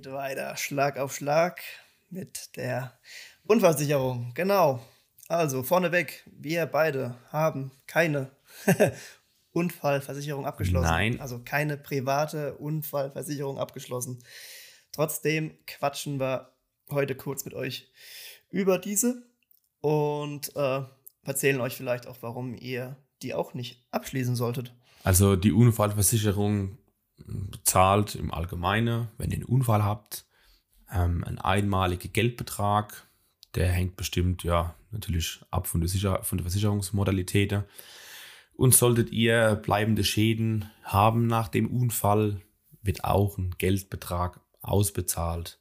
geht weiter Schlag auf Schlag mit der Unfallversicherung. Genau, also vorneweg, wir beide haben keine Unfallversicherung abgeschlossen. Nein. Also keine private Unfallversicherung abgeschlossen. Trotzdem quatschen wir heute kurz mit euch über diese und erzählen euch vielleicht auch, warum ihr die auch nicht abschließen solltet. Also die Unfallversicherung bezahlt im Allgemeinen, wenn ihr einen Unfall habt, einen einmaligen Geldbetrag. Der hängt bestimmt ja natürlich ab von der Versicherungsmodalitäten. Und solltet ihr bleibende Schäden haben nach dem Unfall, wird auch ein Geldbetrag ausbezahlt.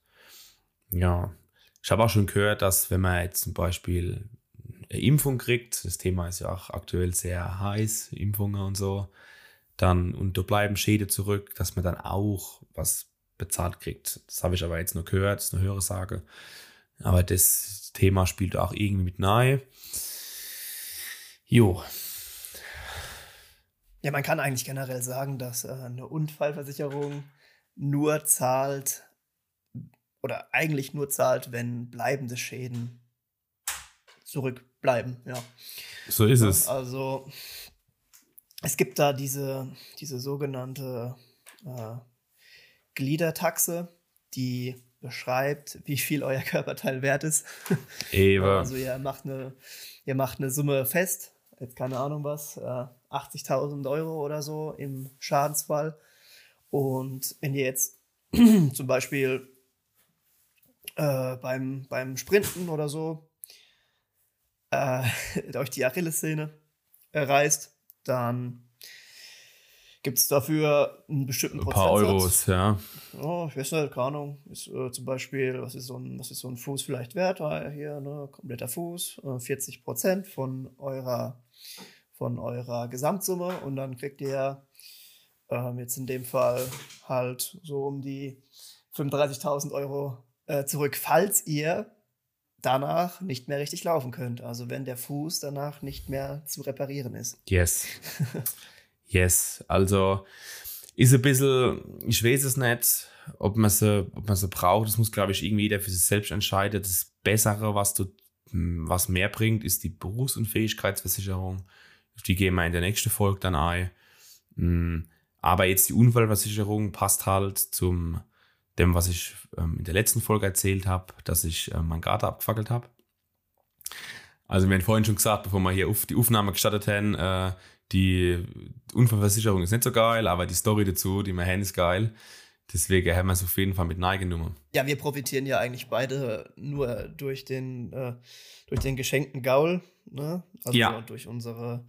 Ja, ich habe auch schon gehört, dass wenn man jetzt zum Beispiel eine Impfung kriegt, das Thema ist ja auch aktuell sehr heiß, Impfungen und so, dann und da bleiben Schäden zurück, dass man dann auch was bezahlt kriegt. Das habe ich aber jetzt nur gehört, das ist eine Hörensagen. Aber das Thema spielt auch irgendwie mit nahe. Jo. Ja, man kann eigentlich generell sagen, dass eine Unfallversicherung nur zahlt oder eigentlich nur zahlt, wenn bleibende Schäden zurückbleiben. Ja. So ist es. Also es gibt da diese sogenannte Gliedertaxe, die beschreibt, wie viel euer Körperteil wert ist. Ewa. Also ihr macht eine Summe fest, jetzt keine Ahnung was, 80.000 Euro oder so im Schadensfall. Und wenn ihr jetzt zum Beispiel beim Sprinten oder so euch die Achillessehne reißt, dann gibt es dafür einen bestimmten Prozentsatz. Ein paar Euros, ja. Oh, ich weiß nicht, keine Ahnung. Ist, zum Beispiel, was ist so ein Fuß vielleicht wert? Hier, ne, kompletter Fuß, 40% von eurer Gesamtsumme. Und dann kriegt ihr jetzt in dem Fall halt so um die 35.000 Euro zurück, falls ihr danach nicht mehr richtig laufen könnt. Also wenn der Fuß danach nicht mehr zu reparieren ist. Yes. Yes, also ist ein bisschen, ich weiß es nicht, ob man sie braucht. Das muss, glaube ich, irgendwie jeder für sich selbst entscheiden. Das Bessere, was mehr bringt, ist die Berufsunfähigkeitsversicherung. Auf die gehen wir in der nächsten Folge dann ein. Aber jetzt die Unfallversicherung passt halt zum dem, was ich in der letzten Folge erzählt habe, dass ich meinen Garten abgefackelt habe. Also wir haben vorhin schon gesagt, bevor wir hier die Aufnahme gestartet haben, die Unfallversicherung ist nicht so geil, aber die Story dazu, die wir haben, ist geil. Deswegen haben wir es auf jeden Fall mit neigenommen. Ja, wir profitieren ja eigentlich beide nur durch den geschenkten Gaul, ne? Also ja. Durch unsere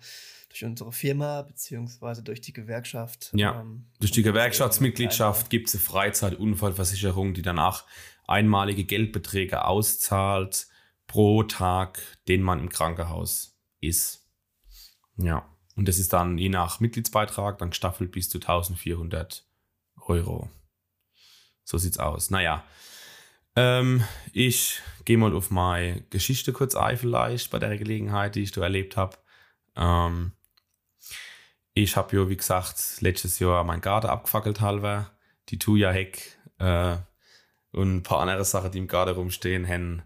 Firma beziehungsweise durch die Gewerkschaft. Ja, durch die Gewerkschaftsmitgliedschaft gibt es eine Freizeitunfallversicherung, die danach einmalige Geldbeträge auszahlt pro Tag, den man im Krankenhaus ist. Ja. Und das ist dann je nach Mitgliedsbeitrag dann gestaffelt bis zu 1.400 Euro. So sieht's aus. Naja, ich gehe mal auf meine Geschichte kurz ein vielleicht bei der Gelegenheit, die ich da erlebt habe. Ich habe ja, wie gesagt, letztes Jahr meinen Garten abgefackelt halber. Die Thuja-Heck und ein paar andere Sachen, die im Garten rumstehen,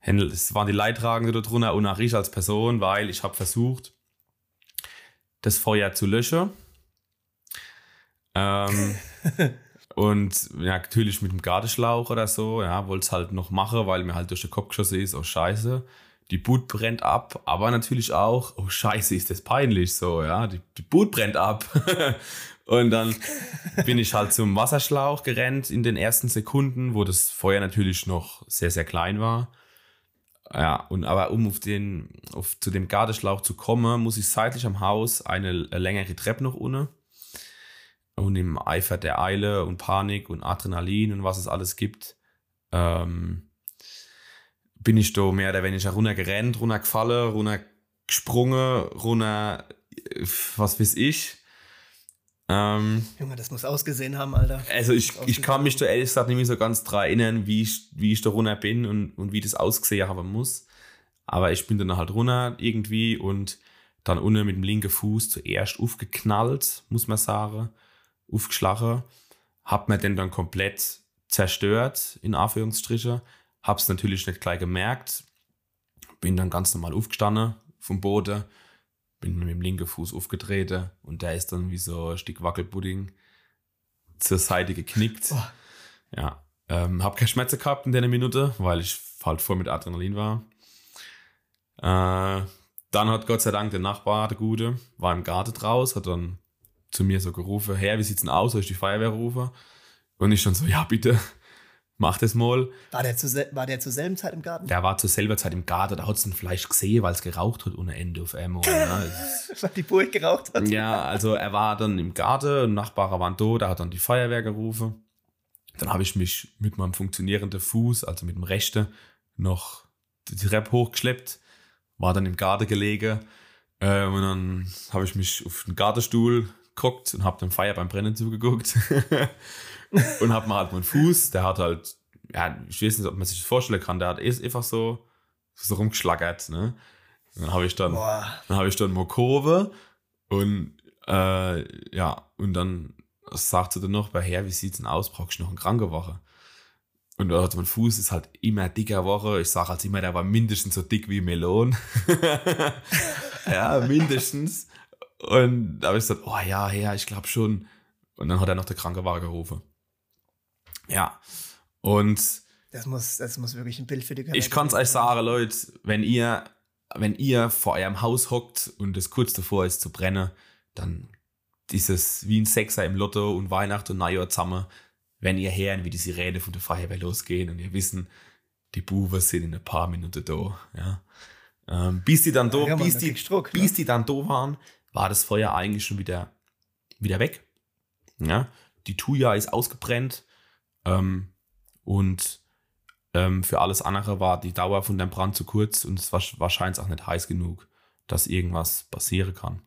es waren die Leidtragenden da drunter und auch ich als Person, weil ich habe versucht, das Feuer zu löschen. Und ja, natürlich mit dem Gartenschlauch oder so, ja, wollte es halt noch machen, weil mir halt durch den Kopf geschossen ist, oh scheiße, die Bude brennt ab, aber natürlich auch, oh scheiße, ist das peinlich so, ja, die Bude brennt ab. Und dann bin ich halt zum Wasserschlauch gerannt in den ersten Sekunden, wo das Feuer natürlich noch sehr, sehr klein war. Ja, und aber um zu dem Gartenschlauch zu kommen, muss ich seitlich am Haus eine längere Treppe noch unten. Und im Eifer der Eile und Panik und Adrenalin und was es alles gibt, bin ich da mehr oder weniger runtergerannt, runtergefallen, runtergesprungen, runter, was weiß ich. Junge, das muss ausgesehen haben, Alter. Also ich kann mich da ehrlich gesagt nicht mehr so ganz daran erinnern, wie ich da runter bin und wie das ausgesehen haben muss. Aber ich bin dann halt runter irgendwie und dann unten mit dem linken Fuß zuerst aufgeknallt, muss man sagen, aufgeschlagen. Hab mir dann komplett zerstört, in Anführungsstrichen. Habe es natürlich nicht gleich gemerkt. Bin dann ganz normal aufgestanden vom Boden, bin mit dem linken Fuß aufgetreten und der ist dann wie so ein Stück Wackelpudding zur Seite geknickt. Oh. Ja, habe keine Schmerzen gehabt in der Minute, weil ich halt voll mit Adrenalin war. Dann hat Gott sei Dank der Nachbar, der Gute, war im Garten draus, hat dann zu mir so gerufen, hey, wie sieht's denn aus, soll ich die Feuerwehr rufen? Und ich dann so, ja bitte, mach das mal. War der zur selben Zeit im Garten? Der war zur selben Zeit im Garten, da hat es dann vielleicht gesehen, weil es geraucht hat ohne Ende auf einmal. Ne? Weil die Burg geraucht hat. Ja, also er war dann im Garten, Nachbarer waren da, der hat dann die Feuerwehr gerufen. Dann habe ich mich mit meinem funktionierenden Fuß, also mit dem rechten, noch die Treppe hochgeschleppt, war dann im Garten gelegen und dann habe ich mich auf den Gartenstuhl geguckt und habe dem Feuer beim Brennen zugeguckt und habe mir halt meinen Fuß, der hat halt, ja, ich weiß nicht, ob man sich das vorstellen kann, der hat einfach so rumgeschlagert, ne? Und dann habe ich dann mal Kurve und ja, und dann sagte dann noch, wie sieht's denn aus, brauchst du noch eine Krankenwache? Und also mein Fuß ist halt immer dicker geworden. Ich sage halt immer, der war mindestens so dick wie Melon. Ja, mindestens. Und da habe ich gesagt, oh ja, ich glaube schon. Und dann hat er noch der Krankenwagen gerufen. Ja, und das muss wirklich ein Bild für die Kamera. Ich kann es euch sagen, Leute, wenn ihr vor eurem Haus hockt und es kurz davor ist zu brennen, dann ist es wie ein Sechser im Lotto und Weihnachten und Neujahr zusammen. Wenn ihr hören, wie die Sirene von der Feuerwehr losgehen und ihr wissen, die Buben sind in ein paar Minuten da. Ja. Bis die dann da waren, war das Feuer eigentlich schon wieder weg. Ja. Die Thuja ist ausgebrannt und für alles andere war die Dauer von dem Brand zu kurz und es war wahrscheinlich auch nicht heiß genug, dass irgendwas passieren kann.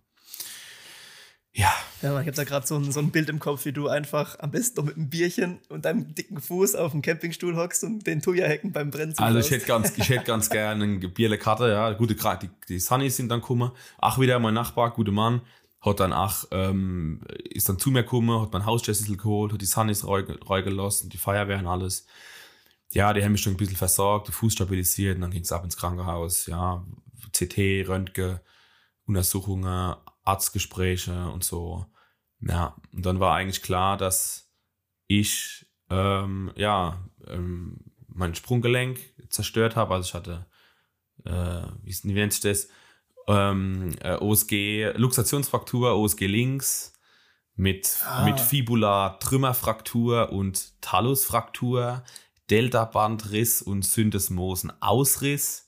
Ja, ich habe da gerade so ein Bild im Kopf, wie du einfach am besten noch mit einem Bierchen und deinem dicken Fuß auf dem Campingstuhl hockst und den Thuja-Hecken beim Brennen zuschaust. Also ich hätte ganz gerne eine Bierle-Karte, ja, gute, die Sunnies sind dann gekommen, ach wieder mein Nachbar, guter Mann, hat dann ist dann zu mir gekommen, hat mein Hausschlüssel geholt, hat die Sunnies reingelassen, die Feuerwehr und alles. Ja, die haben mich schon ein bisschen versorgt, den Fuß stabilisiert und dann ging es ab ins Krankenhaus, ja, CT, Röntgen, Untersuchungen, Arztgespräche und so. Ja, und dann war eigentlich klar, dass ich mein Sprunggelenk zerstört habe. Also ich hatte, wie nennt sich das? OSG, Luxationsfraktur, OSG links mit Fibula, Trümmerfraktur und Talusfraktur, Deltabandriss und Syndesmosen-Ausriss.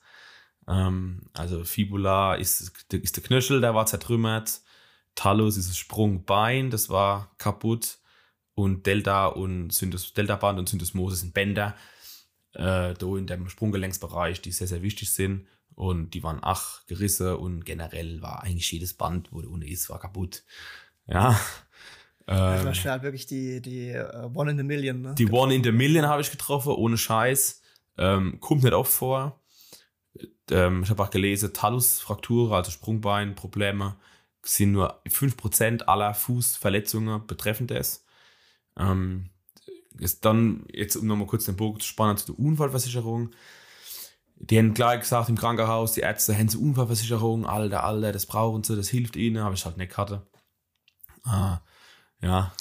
Also Fibula ist der Knöchel, der war zertrümmert, Talus ist das Sprungbein, das war kaputt und Deltaband und Syndesmose sind Bänder, da in dem Sprunggelenksbereich, die sehr, sehr wichtig sind und die waren Gerissen und generell war eigentlich jedes Band, wo ohne ist, war kaputt. Ja. Das war schon halt wirklich die One in the Million. Ne? Die getroffen. One in the Million habe ich getroffen, ohne Scheiß, kommt nicht oft vor. Ich habe auch gelesen, Talusfrakturen, also Sprungbeinprobleme, sind nur 5% aller Fußverletzungen betreffend es. Dann, jetzt um nochmal kurz den Bogen zu spannen zu der Unfallversicherung. Die haben gleich gesagt im Krankenhaus, die Ärzte haben sie Unfallversicherung, Alter, das brauchen sie, das hilft ihnen, habe ich halt eine Karte. Ja.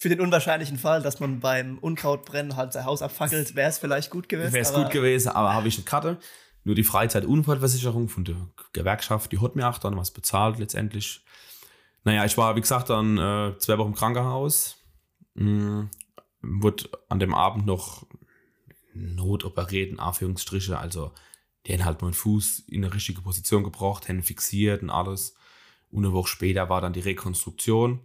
Für den unwahrscheinlichen Fall, dass man beim Unkrautbrennen halt sein Haus abfackelt, wäre es vielleicht gut gewesen. Aber habe ich eine Karte. Nur die Freizeitunfallversicherung von der Gewerkschaft, die hat mir auch dann was bezahlt letztendlich. Naja, ich war, wie gesagt, dann 2 Wochen im Krankenhaus. Wurde an dem Abend noch notoperiert, in Anführungsstrichen. Also, die haben halt meinen Fuß in eine richtige Position gebracht, haben fixiert und alles. Und eine Woche später war dann die Rekonstruktion.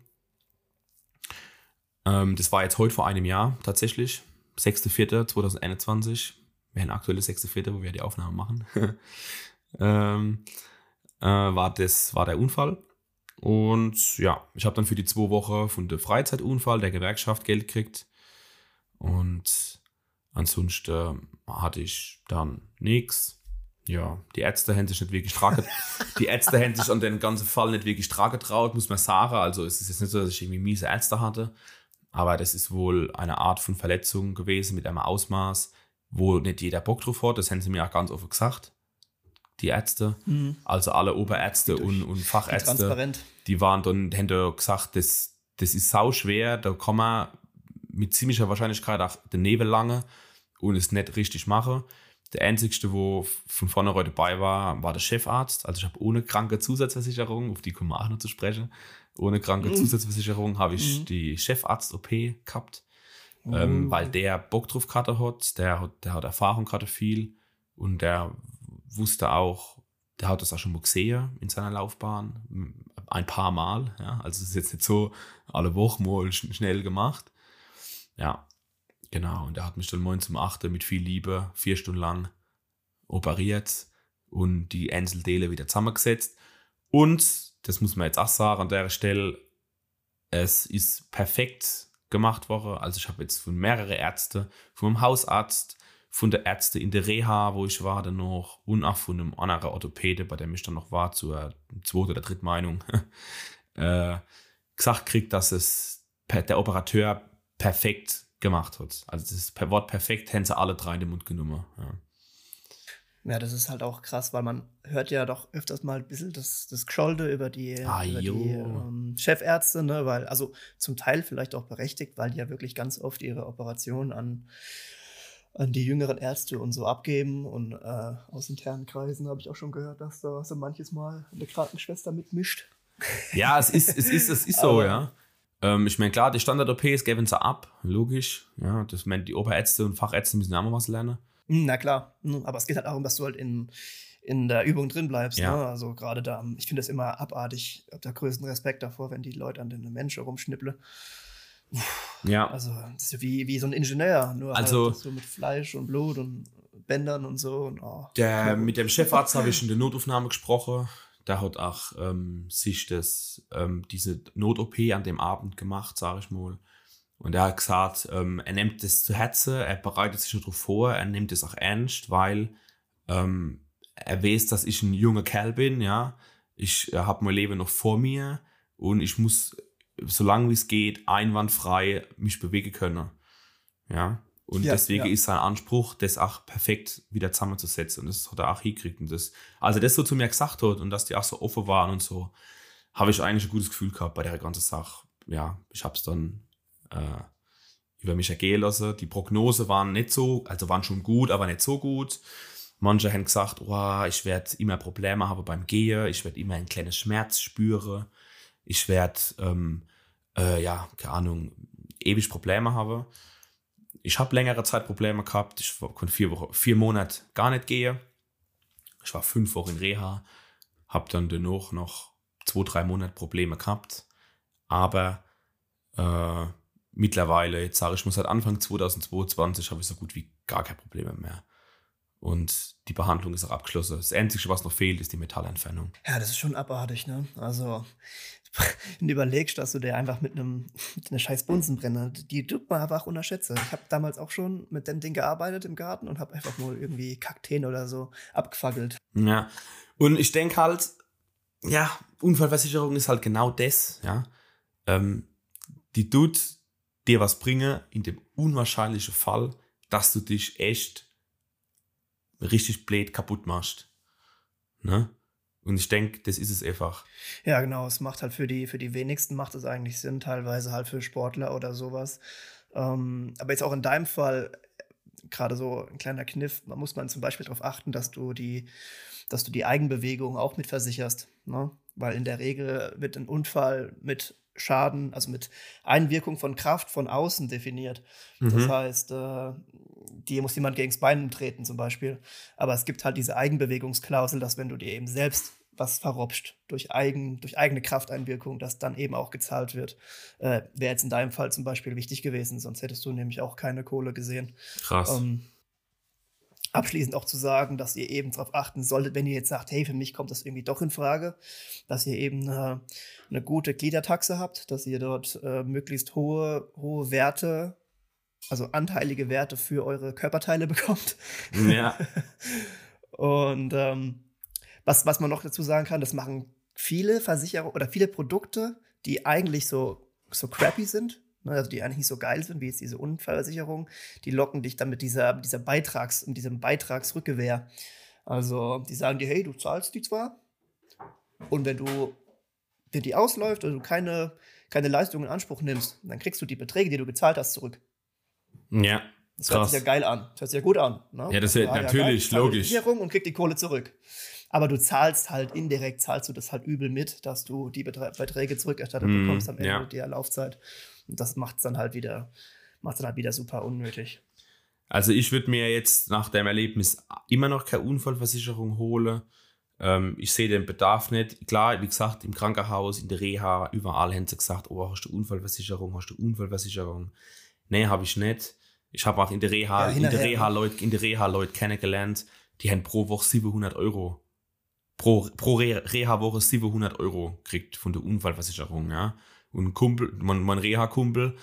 Das war jetzt heute vor einem Jahr tatsächlich, 6.4.2021, wir haben aktuelle 6.4., wo wir die Aufnahme machen, war der Unfall. Und ja, ich habe dann für die 2 Wochen von der Freizeitunfall der Gewerkschaft Geld gekriegt und ansonsten hatte ich dann nichts. Ja, die Ärzte haben sich nicht wirklich an den ganzen Fall nicht wirklich tragen getraut, muss man sagen. Also es ist jetzt nicht so, dass ich irgendwie miese Ärzte hatte. aber das ist wohl eine Art von Verletzung gewesen mit einem Ausmaß, wo nicht jeder Bock drauf hat. Das haben sie mir auch ganz offen gesagt, die Ärzte. Mhm. Also alle Oberärzte und Fachärzte, die waren dann, haben da gesagt, das ist sau schwer, da kann man mit ziemlicher Wahrscheinlichkeit auch daneben langen und es nicht richtig machen. Der einzige, der von vornherein dabei war, war der Chefarzt. Also ich habe ohne kranke Zusatzversicherung, auf die kommen wir auch noch zu sprechen, ohne kranke Zusatzversicherung habe ich die Chefarzt-OP gehabt, weil der Bock drauf hatte hat, der hat Erfahrung hatte viel und der wusste auch, der hat das auch schon mal gesehen in seiner Laufbahn, ein paar Mal. Ja? Also es ist jetzt nicht so alle Woche mal schnell gemacht. Ja, genau. Und er hat mich dann morgens um 8 Uhr mit viel Liebe 4 Stunden lang operiert und die Einzelteile wieder zusammengesetzt. Und, das muss man jetzt auch sagen an der Stelle, es ist perfekt gemacht worden. Also ich habe jetzt von mehreren Ärzten, von einem Hausarzt, von der Ärzte in der Reha, wo ich war dann noch, und auch von einem anderen Orthopäde, bei dem ich dann noch war, zur zweiten oder dritten Meinung, gesagt kriegt, dass es der Operateur perfekt gemacht hat. Also das Wort perfekt haben sie alle drei in den Mund genommen. Ja, das ist halt auch krass, weil man hört ja doch öfters mal ein bisschen das Gescholde über die Chefärzte, ne? Weil, also zum Teil vielleicht auch berechtigt, weil die ja wirklich ganz oft ihre Operationen an die jüngeren Ärzte und so abgeben. Und aus internen Kreisen habe ich auch schon gehört, dass da so manches Mal eine Krankenschwester mitmischt. Ja, es ist so, aber, ja. Ich meine, klar, die Standard-OPs geben sie ab, logisch. Ja, das meint, die Oberärzte und Fachärzte müssen auch mal was lernen. Na klar, aber es geht halt darum, dass du halt in der Übung drin bleibst. Ja. Ne? Also gerade da, ich finde das immer abartig, ich habe da größten Respekt davor, wenn die Leute an den Menschen rumschnipple. Ja. Also das ist wie so ein Ingenieur, nur also, halt so mit Fleisch und Blut und Bändern und so. Und, mit dem Chefarzt habe ich in der Notaufnahme gesprochen. Da hat auch sich diese Not-OP an dem Abend gemacht, sage ich mal. Und er hat gesagt, er nimmt das zu Herzen, er bereitet sich darauf vor, er nimmt das auch ernst, weil er weiß, dass ich ein junger Kerl bin. Ja? Ich habe mein Leben noch vor mir und ich muss, solange wie es geht, einwandfrei mich bewegen können. Ja? Und deswegen ist sein Anspruch, das auch perfekt wieder zusammenzusetzen. Und das hat er auch hingekriegt. Und das, also das so zu mir gesagt hat und dass die auch so offen waren und so, habe ich eigentlich ein gutes Gefühl gehabt bei der ganzen Sache. Ja, ich habe es dann über mich ergehen lassen. Die Prognosen waren nicht so, also waren schon gut, aber nicht so gut. Manche haben gesagt, oh, ich werde immer Probleme haben beim Gehen, ich werde immer einen kleinen Schmerz spüren, ich werde, keine Ahnung, ewig Probleme haben. Ich habe längere Zeit Probleme gehabt. Ich konnte 4 Monate gar nicht gehen. Ich war 5 Wochen in Reha. Habe dann dennoch noch 2-3 Monate Probleme gehabt. Aber mittlerweile, jetzt sage ich mal, seit Anfang 2022 habe ich so gut wie gar keine Probleme mehr. Und die Behandlung ist auch abgeschlossen. Das Einzige, was noch fehlt, ist die Metallentfernung. Ja, das ist schon abartig, ne? Also, wenn du überlegst, dass du dir einfach mit einer scheiß Bunsenbrenner, die tut man einfach unterschätze. Ich habe damals auch schon mit dem Ding gearbeitet im Garten und habe einfach nur irgendwie Kakteen oder so abgefackelt. Ja, und ich denke halt, ja, Unfallversicherung ist halt genau das, ja. Die tut dir was bringen in dem unwahrscheinlichen Fall, dass du dich echt richtig blöd kaputt machst. Ne? Und ich denke, das ist es einfach. Ja, genau. Es macht halt für die wenigsten macht es eigentlich Sinn, teilweise halt für Sportler oder sowas. Aber jetzt auch in deinem Fall, gerade so ein kleiner Kniff, muss man zum Beispiel darauf achten, dass du die Eigenbewegung auch mitversicherst. Ne? Weil in der Regel wird ein Unfall mit Schaden, also mit Einwirkung von Kraft von außen definiert. Mhm. Das heißt, dir muss jemand gegens Bein treten zum Beispiel. Aber es gibt halt diese Eigenbewegungsklausel, dass wenn du dir eben selbst was verropscht durch eigene Krafteinwirkung, dass dann eben auch gezahlt wird. Wäre jetzt in deinem Fall zum Beispiel wichtig gewesen, sonst hättest du nämlich auch keine Kohle gesehen. Krass. Abschließend auch zu sagen, dass ihr eben darauf achten solltet, wenn ihr jetzt sagt, hey, für mich kommt das irgendwie doch in Frage, dass ihr eben eine gute Gliedertaxe habt, dass ihr dort möglichst hohe Werte, also anteilige Werte für eure Körperteile bekommt. Ja. Und was man noch dazu sagen kann, das machen viele Versicherungen oder viele Produkte, die eigentlich so crappy sind, also die eigentlich nicht so geil sind wie jetzt diese Unfallversicherung, die locken dich dann mit diesem Beitragsrückgewehr. Also die sagen dir, hey, du zahlst die zwar und wenn du dir die ausläuft oder du keine Leistung in Anspruch nimmst, dann kriegst du die Beträge, die du gezahlt hast, zurück. Ja, das krass. Hört sich ja geil an, das hört sich ja gut an. Ne? Ja, das ist ja natürlich geil, logisch. Die Versicherung und krieg die Kohle zurück. Aber du zahlst halt indirekt, zahlst du das halt übel mit, dass du die Beträge zurückerstattet bekommst am Ende der Laufzeit. Und das macht es dann halt wieder super unnötig. Also ich würde mir jetzt nach dem Erlebnis immer noch keine Unfallversicherung holen. Ich sehe den Bedarf nicht. Klar, wie gesagt, im Krankenhaus, in der Reha, überall haben sie gesagt, oh, hast du Unfallversicherung? Nee, habe ich nicht. Ich habe auch in der Reha, Leute kennengelernt, die haben pro Woche 700 Euro. Pro Reha-Woche 700 Euro kriegt von der Unfallversicherung. Ja? Und ein Kumpel, mein Reha-Kumpel,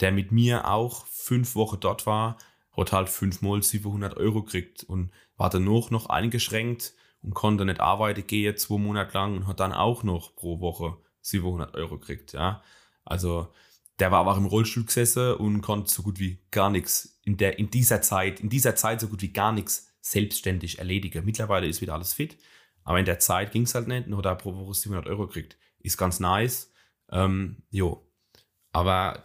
der mit mir auch 5 Wochen dort war, hat halt 5-mal 700 Euro gekriegt und war danach noch eingeschränkt und konnte nicht arbeiten gehen 2 Monate lang und hat dann auch noch pro Woche 700 Euro gekriegt. Ja? Also der war aber auch im Rollstuhl gesessen und konnte so gut wie gar nichts in dieser Zeit so gut wie gar nichts selbstständig erledigen. Mittlerweile ist wieder alles fit. Aber in der Zeit ging es halt nicht, nur da pro Woche 700 Euro kriegt. Ist ganz nice. Aber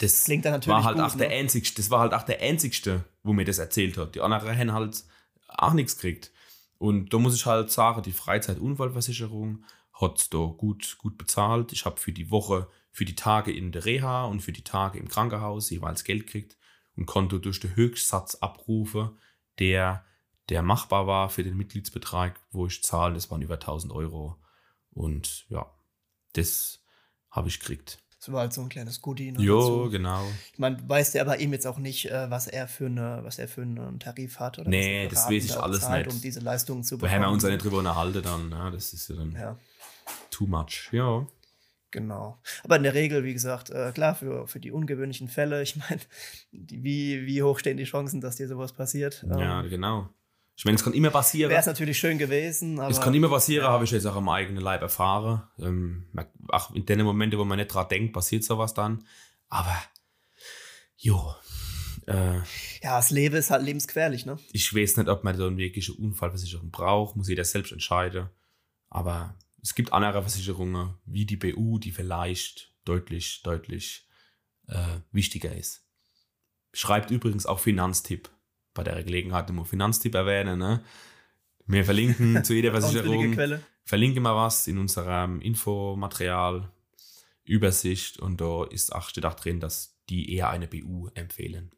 das klingt dann natürlich war halt gut, auch der einzigste, das war halt auch der einzigste, wo mir das erzählt hat. Die anderen haben halt auch nichts gekriegt. Und da muss ich halt sagen, die Freizeitunfallversicherung hat da gut bezahlt. Ich habe für die Woche, für die Tage in der Reha und für die Tage im Krankenhaus jeweils Geld gekriegt und konnte durch den Höchstsatz abrufen, der machbar war für den Mitgliedsbetrag, wo ich zahle, das waren über 1000 Euro. Und ja, das habe ich gekriegt. Das war halt so ein kleines Goodie. Ne? Jo, genau. Ich meine, weißt du aber eben jetzt auch nicht, was er für einen Tarif hat? Oder nee, das weiß ich alles nicht. Um diese Leistungen zu bekommen. Wir haben uns ja nicht drüber unterhalten dann. Ja, das ist ja dann too much. Ja. Genau. Aber in der Regel, wie gesagt, klar, für die ungewöhnlichen Fälle, ich meine, wie hoch stehen die Chancen, dass dir sowas passiert? Ja, genau. Ich meine, es kann immer passieren. Wäre es natürlich schön gewesen. Aber es kann immer passieren, habe ich jetzt auch am eigenen Leib erfahren. Auch in den Momenten, wo man nicht dran denkt, passiert sowas dann. Aber, jo. Ja, das Leben ist halt lebensgefährlich, ne? Ich weiß nicht, ob man so eine wirkliche Unfallversicherung braucht. Muss jeder selbst entscheiden. Aber es gibt andere Versicherungen, wie die BU, die vielleicht deutlich wichtiger ist. Schreibt übrigens auch Finanztipp. Bei der Gelegenheit nur Finanztipp erwähnen. Ne? Wir verlinken zu jeder Versicherung. Verlinken wir was in unserem Infomaterial, Übersicht. Und da steht auch drin, dass die eher eine BU empfehlen.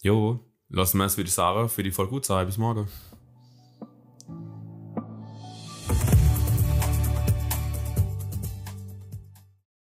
Jo, lassen wir es, würde ich sagen, für die Folge gut sein. Bis morgen.